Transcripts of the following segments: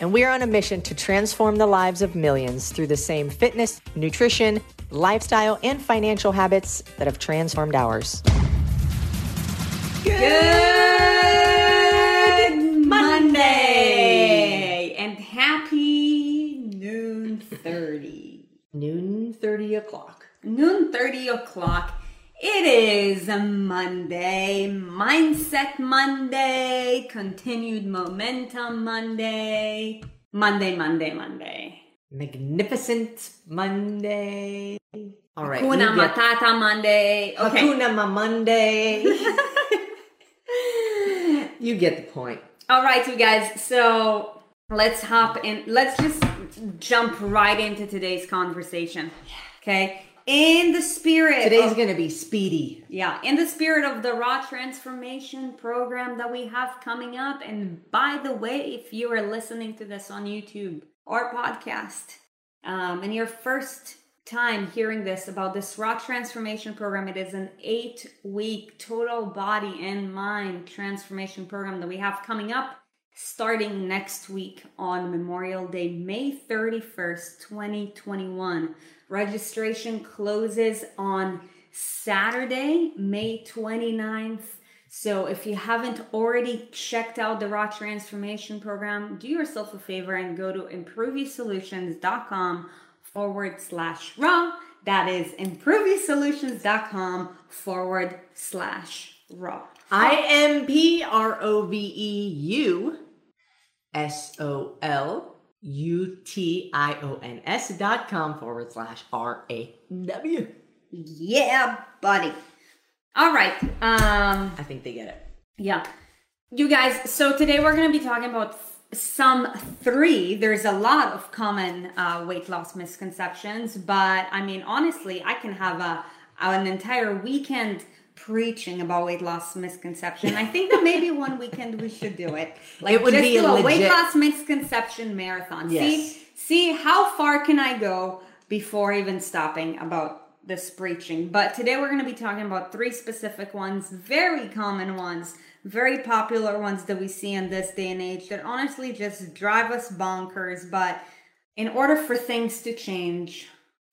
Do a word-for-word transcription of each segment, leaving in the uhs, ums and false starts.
And we are on a mission to transform the lives of millions through the same fitness, nutrition, lifestyle, and financial habits that have transformed ours. Good Monday! And happy noon thirty. noon thirty o'clock. noon thirty o'clock. It is a Monday, Mindset Monday, Continued Momentum Monday, Monday, Monday, Monday. Magnificent Monday. All right. Hakuna Matata Monday. Okay. Hakuna Ma Monday. You get the point. All right, you guys. So let's hop in. Let's just jump right into today's conversation. Okay. In the spirit. Today's going to be speedy. Yeah. In the spirit of the Raw Transformation Program that we have coming up. And by the way, if you are listening to this on YouTube or podcast, um, and your first time hearing this about this Raw Transformation Program, it is an eight week total body and mind transformation program that we have coming up, starting next week on Memorial Day, May thirty-first, twenty twenty-one. Registration closes on Saturday, May twenty-ninth. So if you haven't already checked out the Raw Transformation Program, do yourself a favor and go to improve u solutions dot com forward slash raw. That is improve u solutions dot com forward slash raw. I M P R O V E U S O L U T I O N S dot com forward slash R A W. Yeah, buddy. All right. Um, I think they get it. Yeah. You guys, so today we're going to be talking about some three. There's a lot of common uh, weight loss misconceptions, but I mean, honestly, I can have a an entire weekend preaching about weight loss misconception. I think that maybe one weekend we should do it. Like it would just be do a, a weight loss misconception marathon. Yes. See, see how far can I go before even stopping about this preaching. But today we're going to be talking about three specific ones, very common ones, very popular ones that we see in this day and age that honestly just drive us bonkers. But in order for things to change,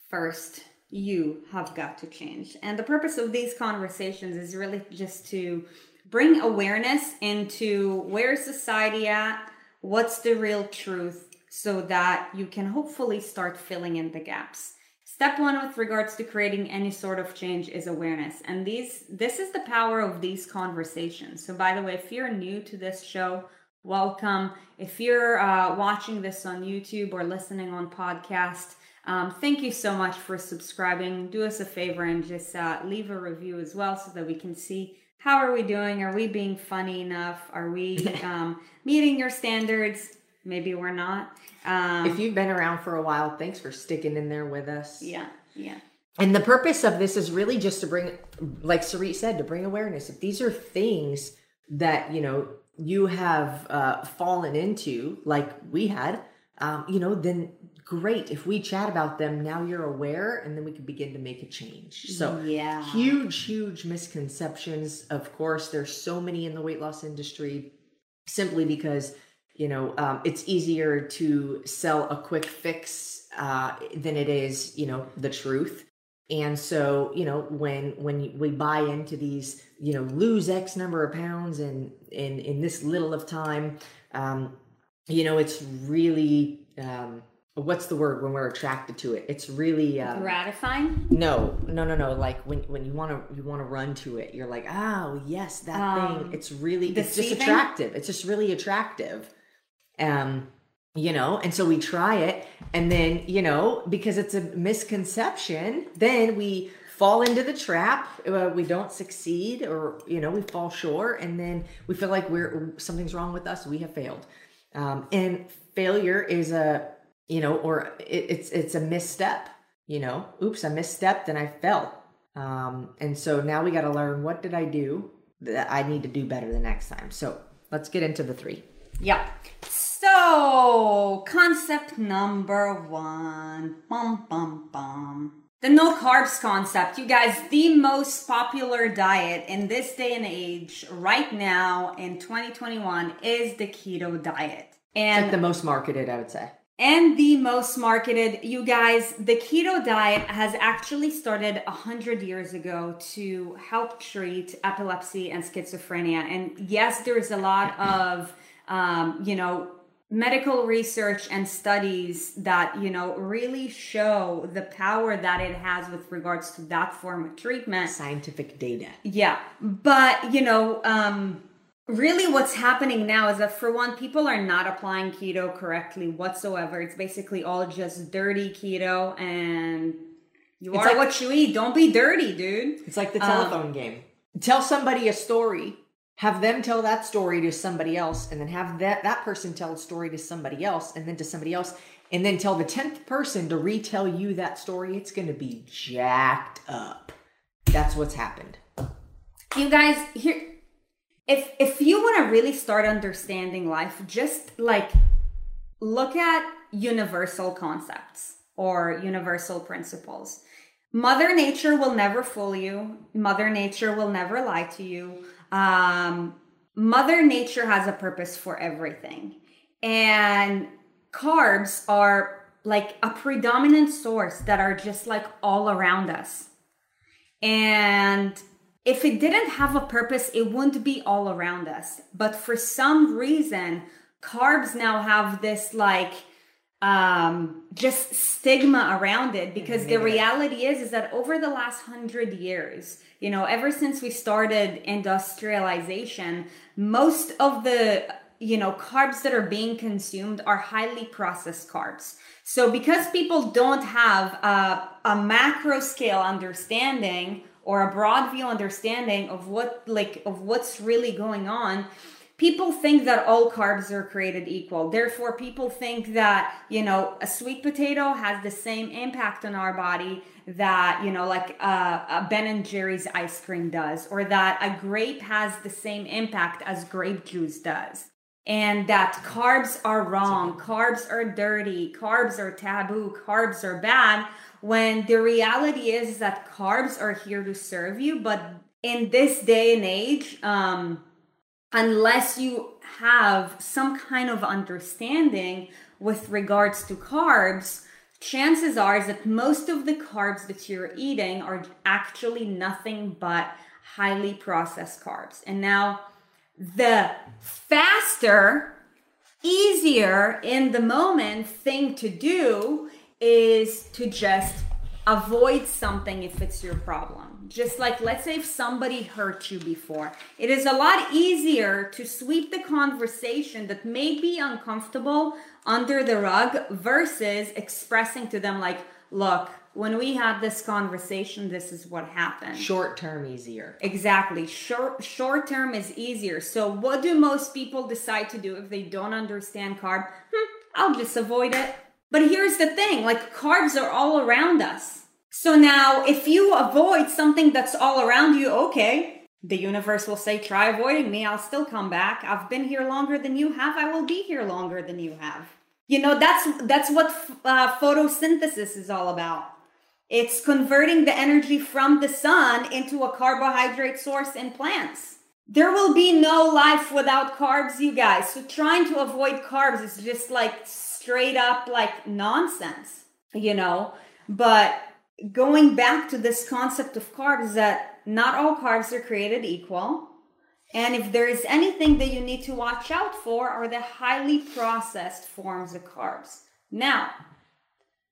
first, you have got to change. And the purpose of these conversations is really just to bring awareness into where society at, what's the real truth, so that you can hopefully start filling in the gaps. Step one with regards to creating any sort of change is awareness. And these this is the power of these conversations. So by the way, if you're new to this show, welcome. If you're uh, watching this on YouTube or listening on podcast, Um, thank you so much for subscribing. Do us a favor and just uh, leave a review as well so that we can see how are we doing? Are we being funny enough? Are we um, meeting your standards? Maybe we're not. Um, if you've been around for a while, thanks for sticking in there with us. Yeah, yeah. And the purpose of this is really just to bring, like Sarit said, to bring awareness. If these are things that, you know, you have uh, fallen into, like we had, um, you know, then great. If we chat about them, now you're aware, and then we can begin to make a change. So yeah. huge, huge misconceptions. Of course, there's so many in the weight loss industry simply because, you know, um, it's easier to sell a quick fix uh, than it is, you know, the truth. And so, you know, when, when we buy into these, you know, lose X number of pounds in, in, in this little of time, um, you know, it's really, um, what's the word when we're attracted to it? It's really um, gratifying. No, no, no, no. Like when, when you want to you want to run to it, you're like, oh yes, that um, thing. It's really deceiving. It's just attractive. It's just really attractive. Um, you know, and so we try it, and then you know because it's a misconception, then we fall into the trap. Uh, we don't succeed, or you know, we fall short, and then we feel like we're something's wrong with us. We have failed, um, and failure is a You know, or it, it's it's a misstep, you know, oops, I misstepped and I fell. Um, and so now we got to learn, what did I do that I need to do better the next time? So let's get into the three. Yeah. So concept number one, bum, bum, bum. The no carbs concept. You guys, the most popular diet in this day and age right now in twenty twenty-one is the keto diet. And it's like the most marketed, I would say. And the most marketed, you guys, the keto diet has actually started one hundred years ago to help treat epilepsy and schizophrenia. And yes, there is a lot of, um, you know, medical research and studies that, you know, really show the power that it has with regards to that form of treatment. Scientific data. Yeah. But, you know, um, really what's happening now is that, for one, people are not applying keto correctly whatsoever. It's basically all just dirty keto, and you it's are like, what you eat. Don't be dirty, dude. It's like the telephone um, game. Tell somebody a story. Have them tell that story to somebody else, and then have that, that person tell a story to somebody else, and then to somebody else, and then tell the tenth person to retell you that story. It's going to be jacked up. That's what's happened. You guys, here, if if you want to really start understanding life, just like look at universal concepts or universal principles. Mother Nature will never fool you. Mother Nature will never lie to you. Um, Mother Nature has a purpose for everything, and carbs are like a predominant source that are just like all around us. And if it didn't have a purpose, it wouldn't be all around us. But for some reason, carbs now have this like, um, just stigma around it, because mm-hmm. the reality is, is that over the last hundred years, you know, ever since we started industrialization, most of the, you know, carbs that are being consumed are highly processed carbs. So because people don't have a, a macro scale understanding or a broad view understanding of what, like, of what's really going on, people think that all carbs are created equal. Therefore, people think that, you know, a sweet potato has the same impact on our body that, you know, like uh, a Ben and Jerry's ice cream does, or that a grape has the same impact as grape juice does, and that carbs are wrong, carbs are dirty, carbs are taboo, carbs are bad, when the reality is that carbs are here to serve you. But in this day and age, um, unless you have some kind of understanding with regards to carbs, chances are is that most of the carbs that you're eating are actually nothing but highly processed carbs. And now the faster, easier in the moment thing to do is to just avoid something if it's your problem. Just like, let's say if somebody hurt you before, it is a lot easier to sweep the conversation that may be uncomfortable under the rug versus expressing to them like, look, when we had this conversation, this is what happened. Short term easier. Exactly. Short short term is easier. So what do most people decide to do if they don't understand carb? Hmm, I'll just avoid it. But here's the thing, like carbs are all around us. So now if you avoid something that's all around you, okay, the universe will say, try avoiding me. I'll still come back. I've been here longer than you have. I will be here longer than you have. You know, that's, that's what uh, photosynthesis is all about. It's converting the energy from the sun into a carbohydrate source in plants. There will be no life without carbs, you guys. So trying to avoid carbs is just like straight up like nonsense, you know. But going back to this concept of carbs, that not all carbs are created equal. And if there is anything that you need to watch out for are the highly processed forms of carbs. Now,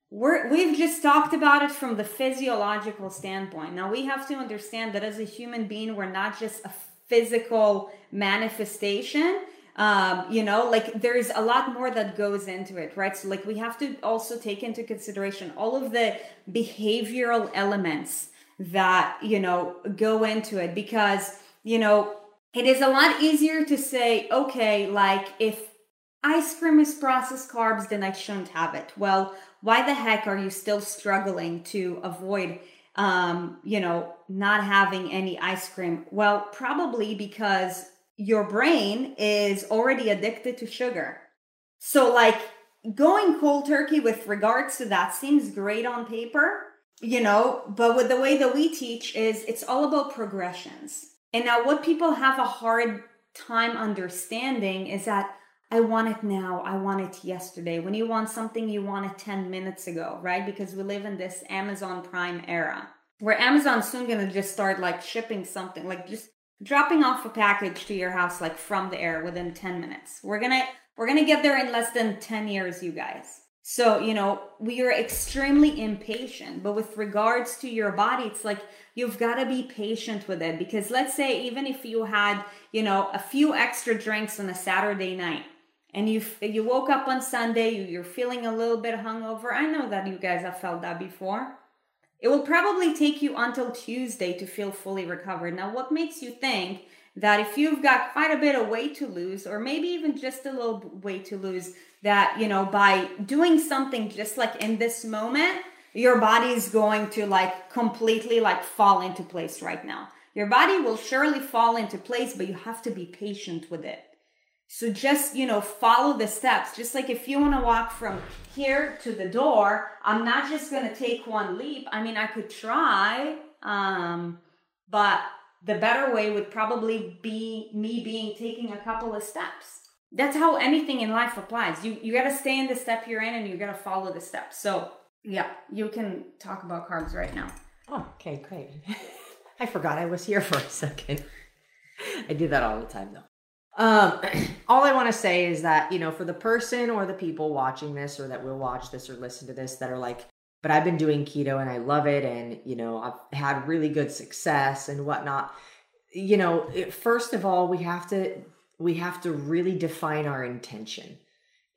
we're, we've just talked about it from the physiological standpoint. Now, we have to understand that as a human being, we're not just a physical manifestation. Um, you know, like there is a lot more that goes into it, right? So like we have to also take into consideration all of the behavioral elements that, you know, go into it, because, you know, it is a lot easier to say, okay, like if ice cream is processed carbs, then I shouldn't have it. Well, why the heck are you still struggling to avoid um, you know, not having any ice cream? Well, probably because your brain is already addicted to sugar. So like going cold turkey with regards to that seems great on paper, you know, but with the way that we teach is it's all about progressions. And now what people have a hard time understanding is that I want it now. I want it yesterday. When you want something, you want it ten minutes ago, right? Because we live in this Amazon Prime era where Amazon's soon going to just start like shipping something, like just dropping off a package to your house, like from the air within ten minutes. We're going to, we're going to get there in less than ten years, you guys. So, you know, we are extremely impatient, but with regards to your body, it's like, you've got to be patient with it, because let's say even if you had, you know, a few extra drinks on a Saturday night and you, you woke up on Sunday, you, you're feeling a little bit hungover. I know that you guys have felt that before. It will probably take you until Tuesday to feel fully recovered. Now, what makes you think that if you've got quite a bit of weight to lose, or maybe even just a little weight to lose, that, you know, by doing something just like in this moment, your body is going to like completely like fall into place right now? Your body will surely fall into place, but you have to be patient with it. So just, you know, follow the steps. Just like if you want to walk from here to the door, I'm not just going to take one leap. I mean, I could try, um, but the better way would probably be me being taking a couple of steps. That's how anything in life applies. You you got to stay in the step you're in, and you got to follow the steps. So yeah, you can talk about carbs right now. Oh, okay, great. I forgot I was here for a second. I do that all the time though. Um, all I want to say is that, you know, for the person or the people watching this, or that will watch this or listen to this, that are like, but I've been doing keto and I love it, and, you know, I've had really good success and whatnot. You know, it, first of all, we have to we have to really define our intention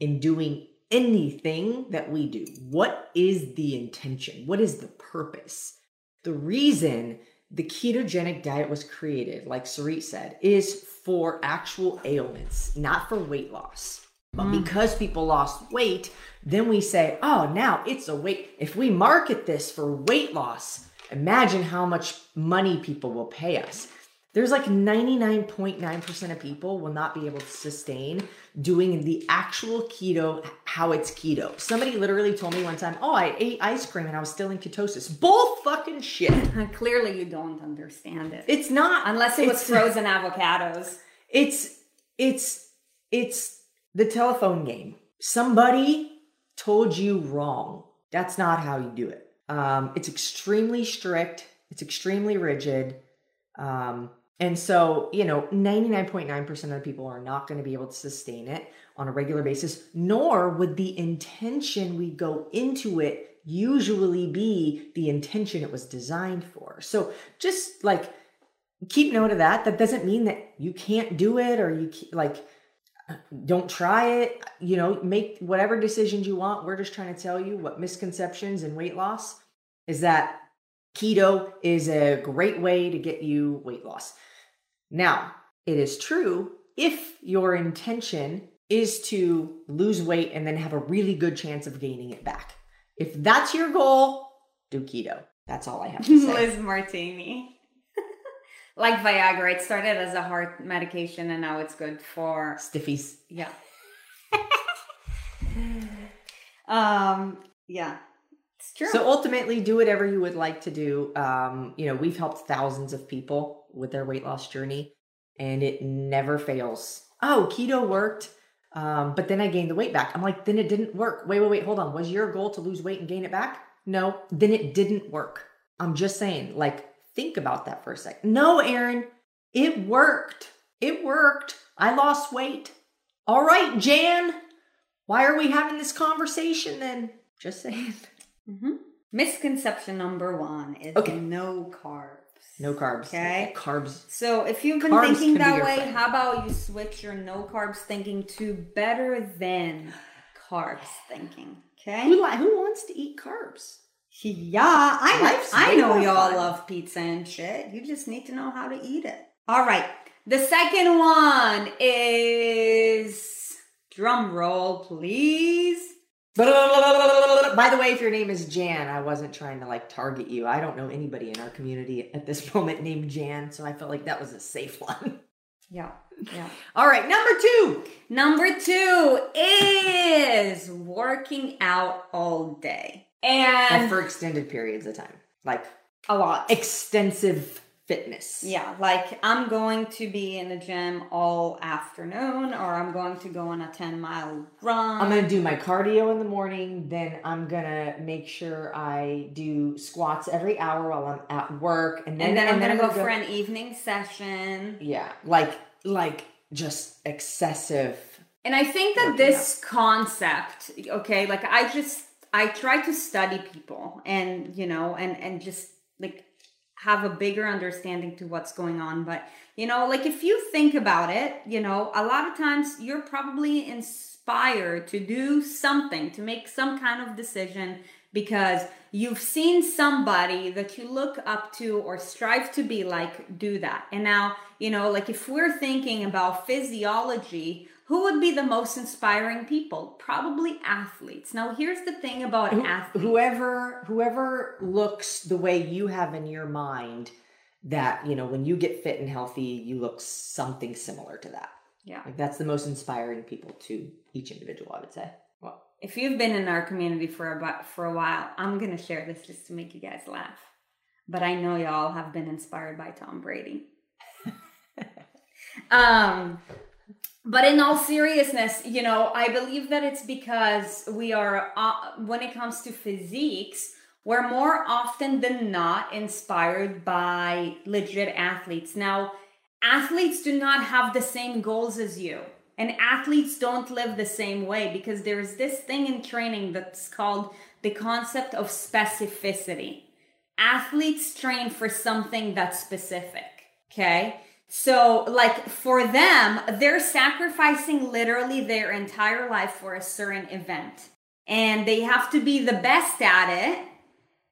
in doing anything that we do. What is the intention? What is the purpose? The reason the ketogenic diet was created, like Sarit said, is for actual ailments, not for weight loss. But mm. because people lost weight, then we say, oh, now it's a weight. If we market this for weight loss, imagine how much money people will pay us. There's like ninety-nine point nine percent of people will not be able to sustain doing the actual keto, how it's keto. Somebody literally told me one time, oh, I ate ice cream and I was still in ketosis. Bull fucking shit. Clearly you don't understand it. It's not. Unless it was frozen avocados. It's, it's, it's the telephone game. Somebody told you wrong. That's not how you do it. Um, it's extremely strict. It's extremely rigid. Um, and so, you know, ninety-nine point nine percent of the people are not going to be able to sustain it on a regular basis, nor would the intention we go into it usually be the intention it was designed for. So just like keep note of that. That doesn't mean that you can't do it, or you like, don't try it, you know, make whatever decisions you want. We're just trying to tell you what misconceptions in weight loss is, that keto is a great way to get you weight loss. Now, it is true if your intention is to lose weight and then have a really good chance of gaining it back. If that's your goal, do keto. That's all I have to say. Liz Martini. Like Viagra, it started as a heart medication and now it's good for... stiffies. Yeah. um. Yeah. So ultimately, do whatever you would like to do. Um, you know, we've helped thousands of people with their weight loss journey, and it never fails. Oh, keto worked, um, but then I gained the weight back. I'm like, then it didn't work. Wait, wait, wait, hold on. Was your goal to lose weight and gain it back? No, then it didn't work. I'm just saying, like, think about that for a sec. No, Erin, it worked. It worked. I lost weight. All right, Jan, why are we having this conversation then? Just saying. Mm-hmm. Misconception number one is okay. no carbs. No carbs. Okay. No carbs. So if you've been carbs thinking that way, friend. How about you switch your no carbs thinking to better than carbs thinking? Okay. Who, who wants to eat carbs? Yeah, I, I know y'all love pizza and shit. You just need to know how to eat it. All right. The second one is, drum roll, please. By the way, if your name is Jan, I wasn't trying to like target you. I don't know anybody in our community at this moment named Jan, so I felt like that was a safe one. Yeah. Yeah. All right. Number two. Number two is working out all day. And, and for extended periods of time. Like a lot. Extensive fitness. Yeah. Like I'm going to be in the gym all afternoon, or I'm going to go on a ten mile run. I'm going to do my cardio in the morning. Then I'm going to make sure I do squats every hour while I'm at work. And then, and then I'm going to go, go for an evening session. Yeah. Like, like just excessive. And I think that this concept, okay, like I just, I try to study people and, you know, and, and just like have a bigger understanding to what's going on. But, you know, like if you think about it, you know, a lot of times you're probably inspired to do something, to make some kind of decision because you've seen somebody that you look up to or strive to be like do that. And now, you know, like if we're thinking about physiology, who would be the most inspiring people? Probably athletes. Now, here's the thing about Who, athletes. Whoever, whoever looks the way you have in your mind that, you know, when you get fit and healthy, you look something similar to that. Yeah. Like that's the most inspiring people to each individual, I would say. Well, if you've been in our community for about, for a while, I'm going to share this just to make you guys laugh. But I know y'all have been inspired by Tom Brady. um... But in all seriousness, you know, I believe that it's because we are, uh, when it comes to physiques, we're more often than not inspired by legit athletes. Now, athletes do not have the same goals as you, and athletes don't live the same way because there is this thing in training that's called the concept of specificity. Athletes train for something that's specific, okay? So like for them, they're sacrificing literally their entire life for a certain event and they have to be the best at it.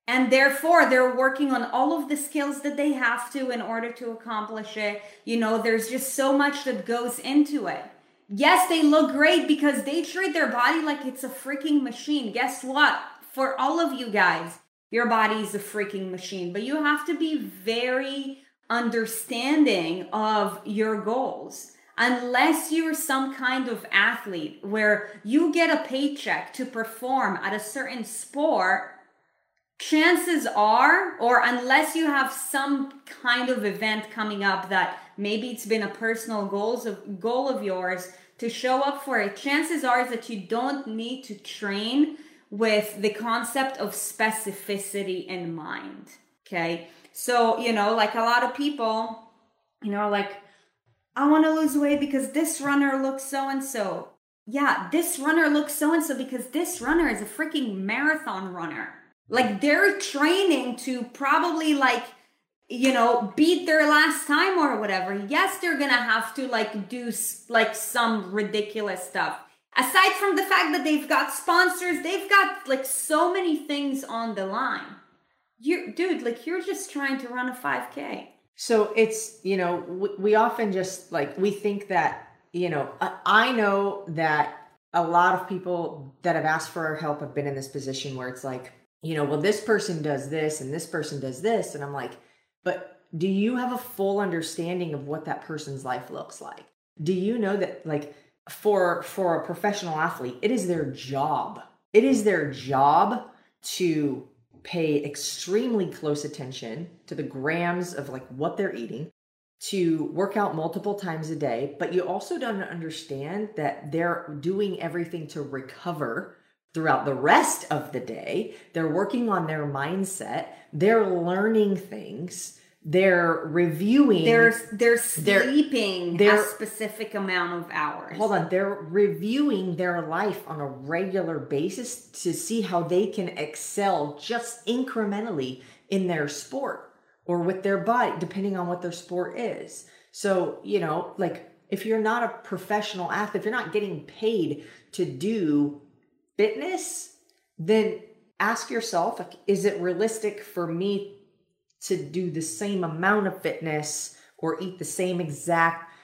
And therefore they're working on all of the skills that they have to in order to accomplish it. You know, there's just so much that goes into it. Yes, they look great because they treat their body like it's a freaking machine. Guess what? For all of you guys, your body is a freaking machine, but you have to be very understanding of your goals. Unless you're some kind of athlete where you get a paycheck to perform at a certain sport, chances are, or unless you have some kind of event coming up that maybe it's been a personal goals of goal of yours to show up for it, chances are that you don't need to train with the concept of specificity in mind. Okay. So, you know, like a lot of people, you know, like, I want to lose weight because this runner looks so-and-so. Yeah, this runner looks so-and-so because this runner is a freaking marathon runner. Like they're training to probably like, you know, beat their last time or whatever. Yes, they're going to have to like do like some ridiculous stuff. Aside from the fact that they've got sponsors, they've got like so many things on the line. You, dude, like you're just trying to run a five K. So it's, you know, we, we often just like, we think that, you know, I, I know that a lot of people that have asked for our help have been in this position where it's like, you know, well, this person does this and this person does this. And I'm like, but do you have a full understanding of what that person's life looks like? Do you know that like for, for a professional athlete, it is their job. It is their job to pay extremely close attention to the grams of like what they're eating, to work out multiple times a day. But you also don't understand that they're doing everything to recover throughout the rest of the day. They're working on their mindset. They're learning things. They're reviewing. They're, they're sleeping they're, they're, a specific amount of hours. Hold on. They're reviewing their life on a regular basis to see how they can excel just incrementally in their sport or with their body, depending on what their sport is. So, you know, like if you're not a professional athlete, if you're not getting paid to do fitness, then ask yourself, like, is it realistic for me to do the same amount of fitness or eat the same exact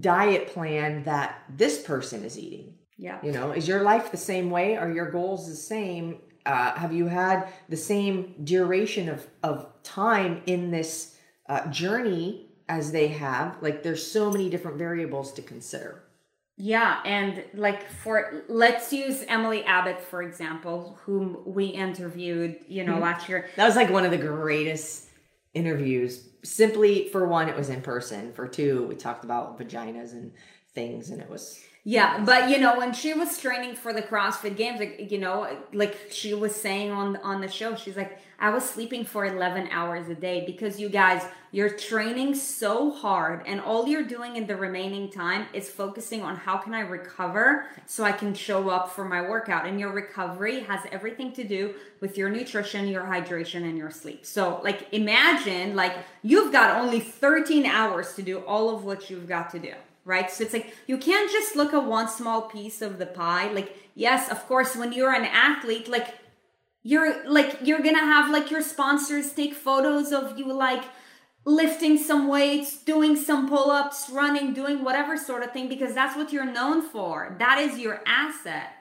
diet plan that this person is eating? Yeah. You know, is your life the same way? Are your goals the same? Uh, have you had the same duration of, of time in this uh, journey as they have? Like, there's so many different variables to consider. Yeah. And like for, let's use Emily Abbott, for example, whom we interviewed, you know, mm-hmm. last year. That was like one of the greatest interviews. Simply for one, it was in person. For two, we talked about vaginas and things, and it was... Yeah, but you know, when she was training for the CrossFit Games, like, you know, like she was saying on on the show, she's like, I was sleeping for eleven hours a day because you guys, you're training so hard and all you're doing in the remaining time is focusing on how can I recover so I can show up for my workout. And your recovery has everything to do with your nutrition, your hydration, and your sleep. So like imagine like you've got only thirteen hours to do all of what you've got to do. Right? So it's like, you can't just look at one small piece of the pie. Like, yes, of course, when you're an athlete, like you're like, you're going to have like your sponsors take photos of you, like lifting some weights, doing some pull-ups, running, doing whatever sort of thing, because that's what you're known for. That is your asset.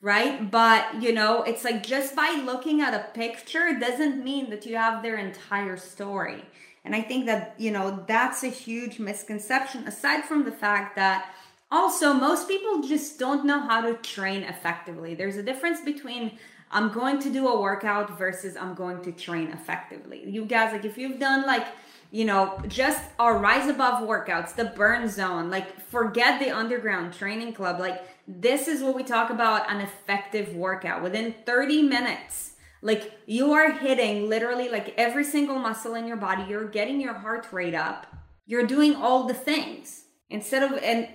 Right? But you know, it's like, just by looking at a picture doesn't mean that you have their entire story. And I think that, you know, that's a huge misconception, aside from the fact that also most people just don't know how to train effectively. There's a difference between I'm going to do a workout versus I'm going to train effectively. You guys, like if you've done like, you know, just our Rise Above workouts, the burn zone, like forget the underground training club. Like this is what we talk about, an effective workout within thirty minutes. Like you are hitting literally like every single muscle in your body. You're getting your heart rate up. You're doing all the things instead of, and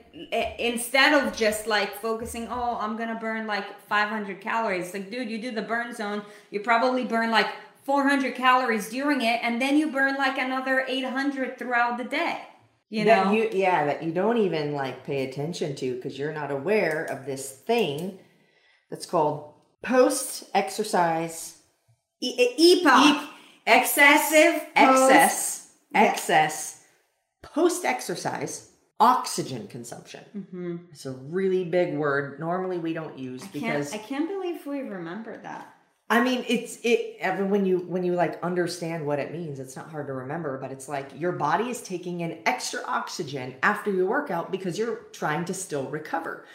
instead of just like focusing, oh, I'm going to burn like five hundred calories. Like, dude, you do the burn zone. You probably burn like four hundred calories during it. And then you burn like another eight hundred throughout the day. You know, you, yeah, that you don't even like pay attention to because you're not aware of this thing that's called post-exercise. E- EPOC. E- excessive. Excess. Post- excess. Yeah. Post-exercise oxygen consumption. Mm-hmm. It's a really big word. Normally we don't use I because can't, I can't believe we remember that. I mean, it's it. When you when you like understand what it means, it's not hard to remember. But it's like your body is taking in extra oxygen after your workout because you're trying to still recover.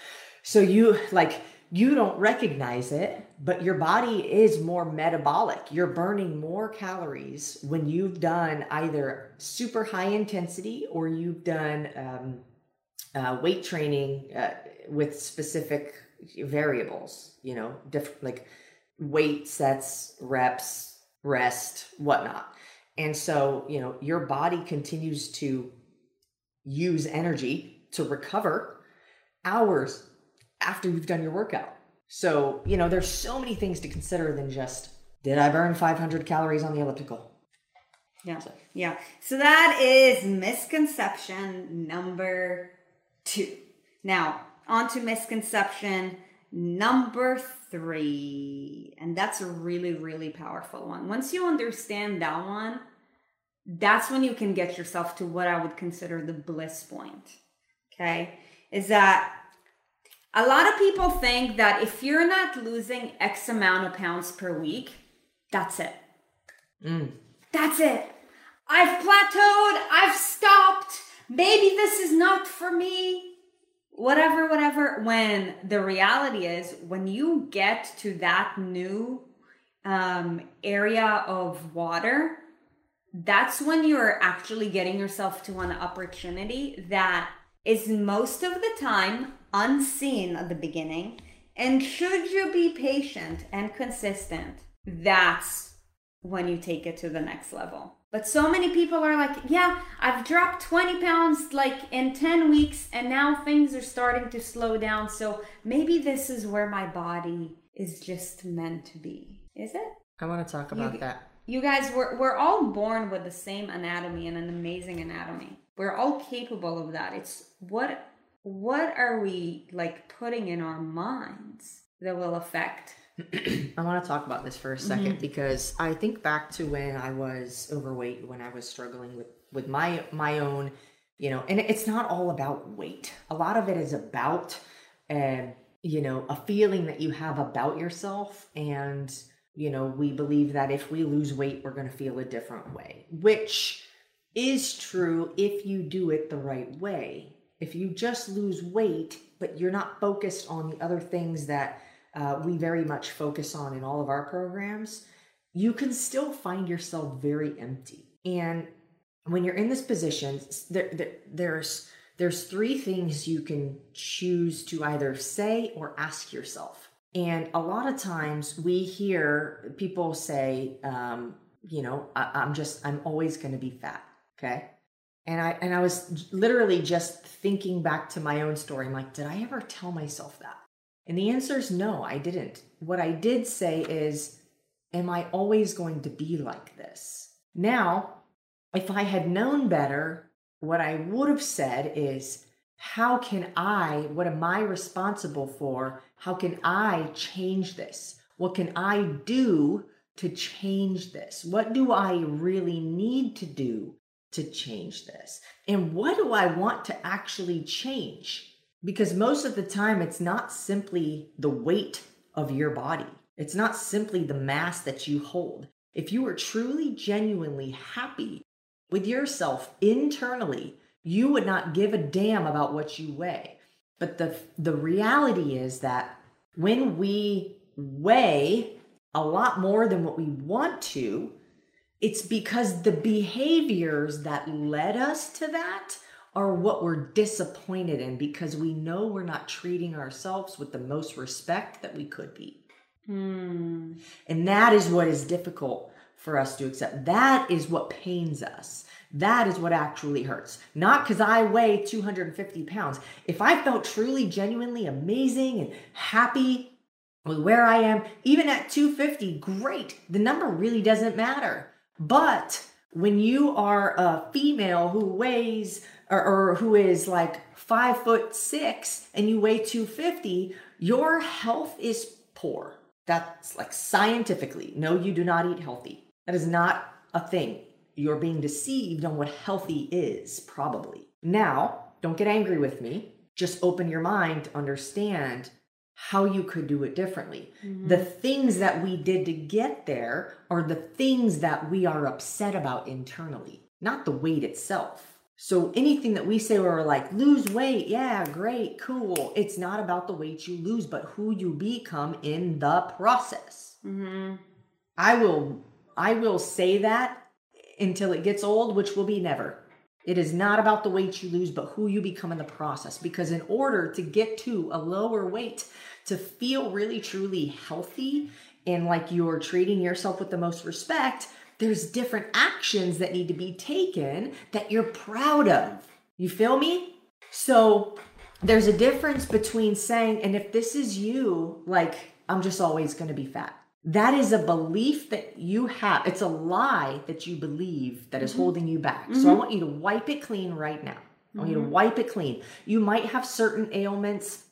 So you like. You don't recognize it, but your body is more metabolic. You're burning more calories when you've done either super high intensity or you've done um, uh, weight training uh, with specific variables, you know, diff- like weight sets, reps, rest, whatnot. And so, you know, your body continues to use energy to recover hours after you've done your workout. So, you know, there's so many things to consider than just, did I burn five hundred calories on the elliptical? Yeah. So. Yeah. So that is misconception number two. Now, on to misconception number three. And that's a really, really powerful one. Once you understand that one, that's when you can get yourself to what I would consider the bliss point. Okay. Is that a lot of people think that if you're not losing X amount of pounds per week, that's it. Mm. That's it. I've plateaued. I've stopped. Maybe this is not for me. Whatever, whatever. When the reality is, when you get to that new um, area of water, that's when you're actually getting yourself to an opportunity that is most of the time unseen at the beginning, and should you be patient and consistent, that's when you take it to the next level. But so many people are like, yeah, I've dropped twenty pounds like in ten weeks and now things are starting to slow down, so maybe this is where my body is just meant to be. Is it? I want to talk about you, that you guys, we're, we're all born with the same anatomy and an amazing anatomy. We're all capable of that. It's what What are we like putting in our minds that will affect? I want to talk about this for a second, mm-hmm. because I think back to when I was overweight, when I was struggling with, with my, my own, you know, and it's not all about weight. A lot of it is about, um, you know, a feeling that you have about yourself. And, you know, we believe that if we lose weight, we're going to feel a different way, which is true if you do it the right way. If you just lose weight, but you're not focused on the other things that uh, we very much focus on in all of our programs, you can still find yourself very empty. And when you're in this position, there, there, there's there's three things you can choose to either say or ask yourself. And a lot of times we hear people say, um, you know, I, I'm just, I'm always going to be fat. Okay. And I, and I was literally just thinking back to my own story. I'm like, did I ever tell myself that? And the answer is no, I didn't. What I did say is, am I always going to be like this? Now, if I had known better, what I would have said is, how can I, what am I responsible for? How can I change this? What can I do to change this? What do I really need to do to change this? And what do I want to actually change? Because most of the time, it's not simply the weight of your body. It's not simply the mass that you hold. If you are truly, genuinely happy with yourself internally, you would not give a damn about what you weigh. But the, the reality is that when we weigh a lot more than what we want to, it's because the behaviors that led us to that are what we're disappointed in, because we know we're not treating ourselves with the most respect that we could be. Mm. And that is what is difficult for us to accept. That is what pains us. That is what actually hurts. Not because I weigh two hundred fifty pounds. If I felt truly, genuinely amazing and happy with where I am, even at two fifty, great. The number really doesn't matter. But when you are a female who weighs or, or who is like five foot six and you weigh two fifty, your health is poor. That's like scientifically. No, you do not eat healthy. That is not a thing. You're being deceived on what healthy is, probably. Now, don't get angry with me. Just open your mind to understand how you could do it differently. Mm-hmm. The things that we did to get there are the things that we are upset about internally, not the weight itself. So anything that we say where we're like, lose weight, yeah, great, cool. It's not about the weight you lose, but who you become in the process. Mm-hmm. I will, I will say that until it gets old, which will be never. It is not about the weight you lose, but who you become in the process. Because in order to get to a lower weight, to feel really, truly healthy and like you're treating yourself with the most respect, there's different actions that need to be taken that you're proud of. You feel me? So there's a difference between saying, and if this is you, like, I'm just always going to be fat. That is a belief that you have. It's a lie that you believe that is mm-hmm. holding you back. Mm-hmm. So I want you to wipe it clean right now. I want mm-hmm. you to wipe it clean. You might have certain ailments.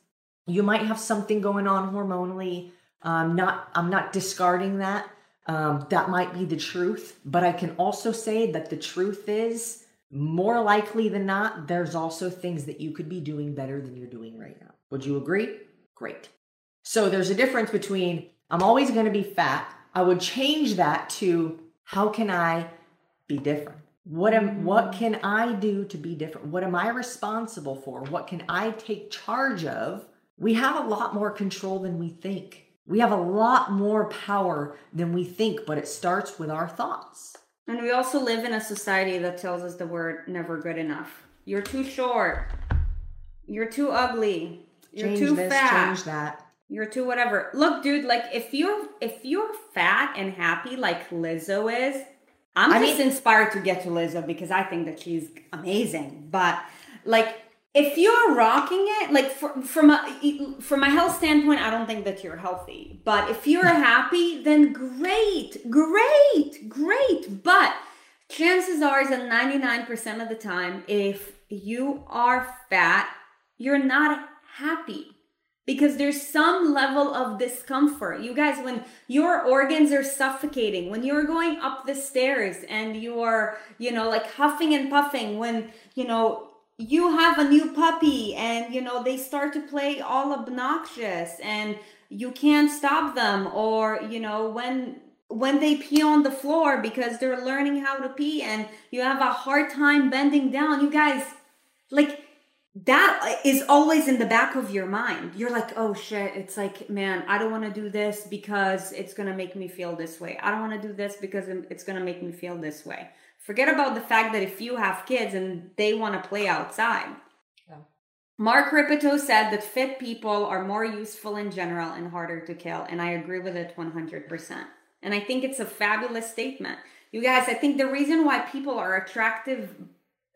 You might have something going on hormonally. Um, not, I'm not discarding that. Um, that might be the truth, but I can also say that the truth is more likely than not, there's also things that you could be doing better than you're doing right now. Would you agree? Great. So there's a difference between I'm always going to be fat. I would change that to how can I be different? What am, what can I do to be different? What am I responsible for? What can I take charge of? We have a lot more control than we think. We have a lot more power than we think, but it starts with our thoughts. And we also live in a society that tells us the word never good enough. You're too short. You're too ugly. You're too fat. Change that. You're too whatever. Look, dude, like if you're if you're fat and happy like Lizzo is, I'm I just mean, inspired to get to Lizzo because I think that she's amazing. But like if you're rocking it, like for, from a from a health standpoint, I don't think that you're healthy. But if you're happy, then great, great, great. But chances are is that ninety-nine percent of the time, if you are fat, you're not happy because there's some level of discomfort. You guys, when your organs are suffocating, when you're going up the stairs and you are, you know, like huffing and puffing, when, you know, you have a new puppy and, you know, they start to play all obnoxious and you can't stop them, or, you know, when when they pee on the floor because they're learning how to pee and you have a hard time bending down, you guys, like, that is always in the back of your mind. You're like, oh shit, it's like, man, I don't want to do this because it's going to make me feel this way. I don't want to do this because it's going to make me feel this way. Forget about the fact that if you have kids and they want to play outside. Yeah. Mark Rippetoe said that fit people are more useful in general and harder to kill. And I agree with it one hundred percent. And I think it's a fabulous statement. You guys, I think the reason why people are attractive,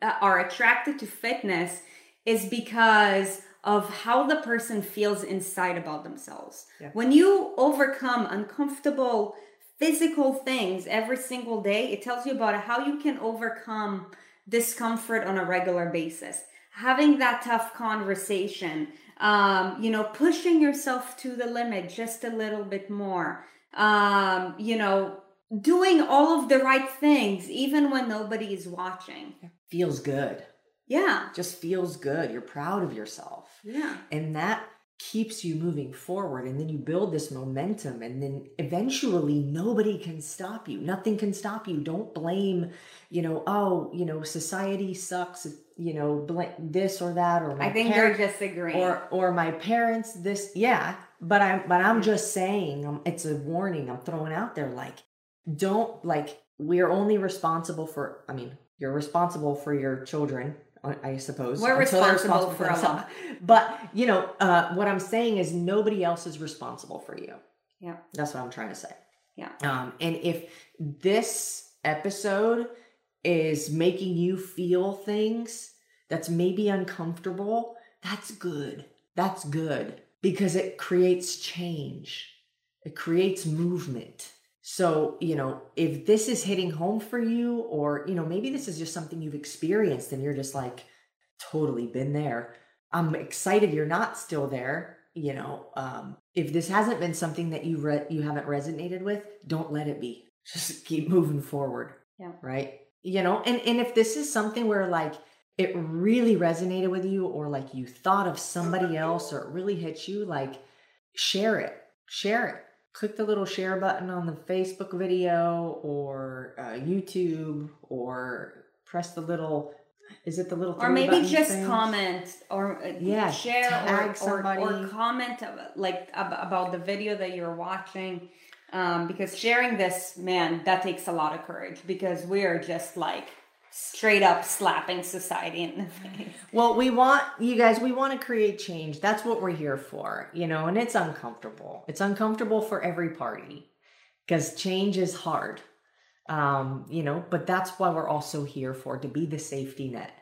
uh, are attracted to fitness is because of how the person feels inside about themselves. Yeah. When you overcome uncomfortable physical things every single day, it tells you about how you can overcome discomfort on a regular basis. Having that tough conversation, um, you know, pushing yourself to the limit just a little bit more. Um, you know, doing all of the right things, even when nobody is watching. It feels good. Yeah. Just feels good. You're proud of yourself. Yeah. And that keeps you moving forward. And then you build this momentum, and then eventually nobody can stop you. Nothing can stop you. Don't blame, you know, oh, you know, society sucks, you know, blame this or that, or my I think par- they're disagreeing. Or or my parents, this. Yeah. But I'm, but I'm just saying, it's a warning I'm throwing out there. Like, don't, like, we're only responsible for, I mean, you're responsible for your children, I suppose. We're responsible, responsible for a lot. But, you know, uh, what I'm saying is nobody else is responsible for you. Yeah. That's what I'm trying to say. Yeah. Um, and if this episode is making you feel things that's maybe uncomfortable, that's good. That's good. Because it creates change. It creates movement. So, you know, if this is hitting home for you, or, you know, maybe this is just something you've experienced and you're just like, totally been there. I'm excited you're not still there. You know, um, if this hasn't been something that you re- you haven't resonated with, don't let it be. Just keep moving forward. Yeah. Right. You know, and, and if this is something where, like, it really resonated with you, or like you thought of somebody else, or it really hit you, like, share it, share it. Click the little share button on the Facebook video or uh, YouTube, or press the little, is it the little, or maybe just things? Comment or uh, yeah, share or, or, or comment like about the video that you're watching. Um, because sharing this, man, that takes a lot of courage, because we are just like, straight up slapping society in the face. Well, we want, you guys, we want to create change. That's what we're here for, you know, and it's uncomfortable. It's uncomfortable for every party, because change is hard, um, you know, but that's why we're also here for, to be the safety net,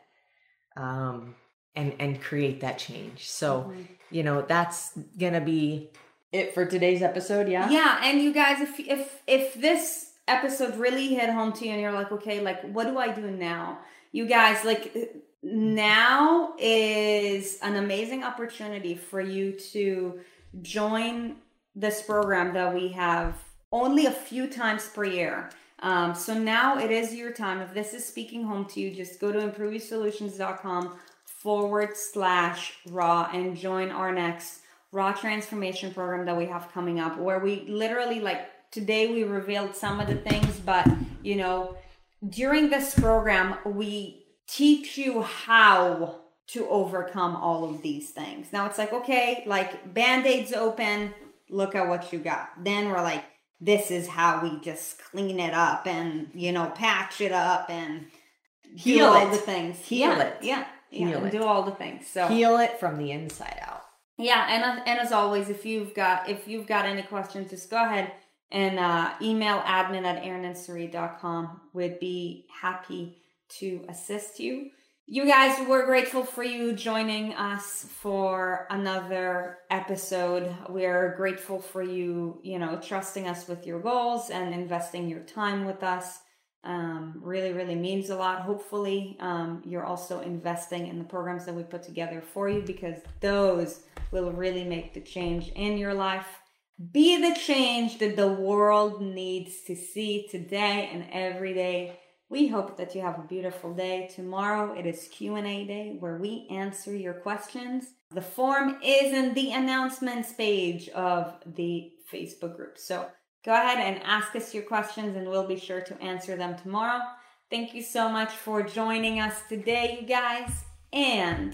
um, and, and create that change. So, mm-hmm. you know, that's going to be it for today's episode. Yeah. Yeah. And you guys, if, if, if this episode really hit home to you and you're like, okay, like, what do I do now? You guys, like, now is an amazing opportunity for you to join this program that we have only a few times per year. Um, so now it is your time. If this is speaking home to you, just go to improve you solutions dot com forward slash raw and join our next Raw Transformation Program that we have coming up, where we literally, like, today we revealed some of the things, but, you know, during this program, we teach you how to overcome all of these things. Now it's like, okay, like, Band-Aids open, look at what you got. Then we're like, this is how we just clean it up and, you know, patch it up and heal, heal all the things. Heal yeah, it. Yeah. yeah heal and it. Do all the things. So heal it from the inside out. Yeah. And, and as always, if you've got, if you've got any questions, just go ahead and uh, email admin at erin and sarit dot com. We'd be happy to assist you. You guys, we're grateful for you joining us for another episode. We're grateful for you, you know, trusting us with your goals and investing your time with us. Um, really, really means a lot. Hopefully, um, you're also investing in the programs that we put together for you, because those will really make the change in your life. Be the change that the world needs to see today and every day. We hope that you have a beautiful day. Tomorrow it is Q and A day where we answer your questions. The form is in the announcements page of the Facebook group. So go ahead and ask us your questions and we'll be sure to answer them tomorrow. Thank you so much for joining us today, you guys, and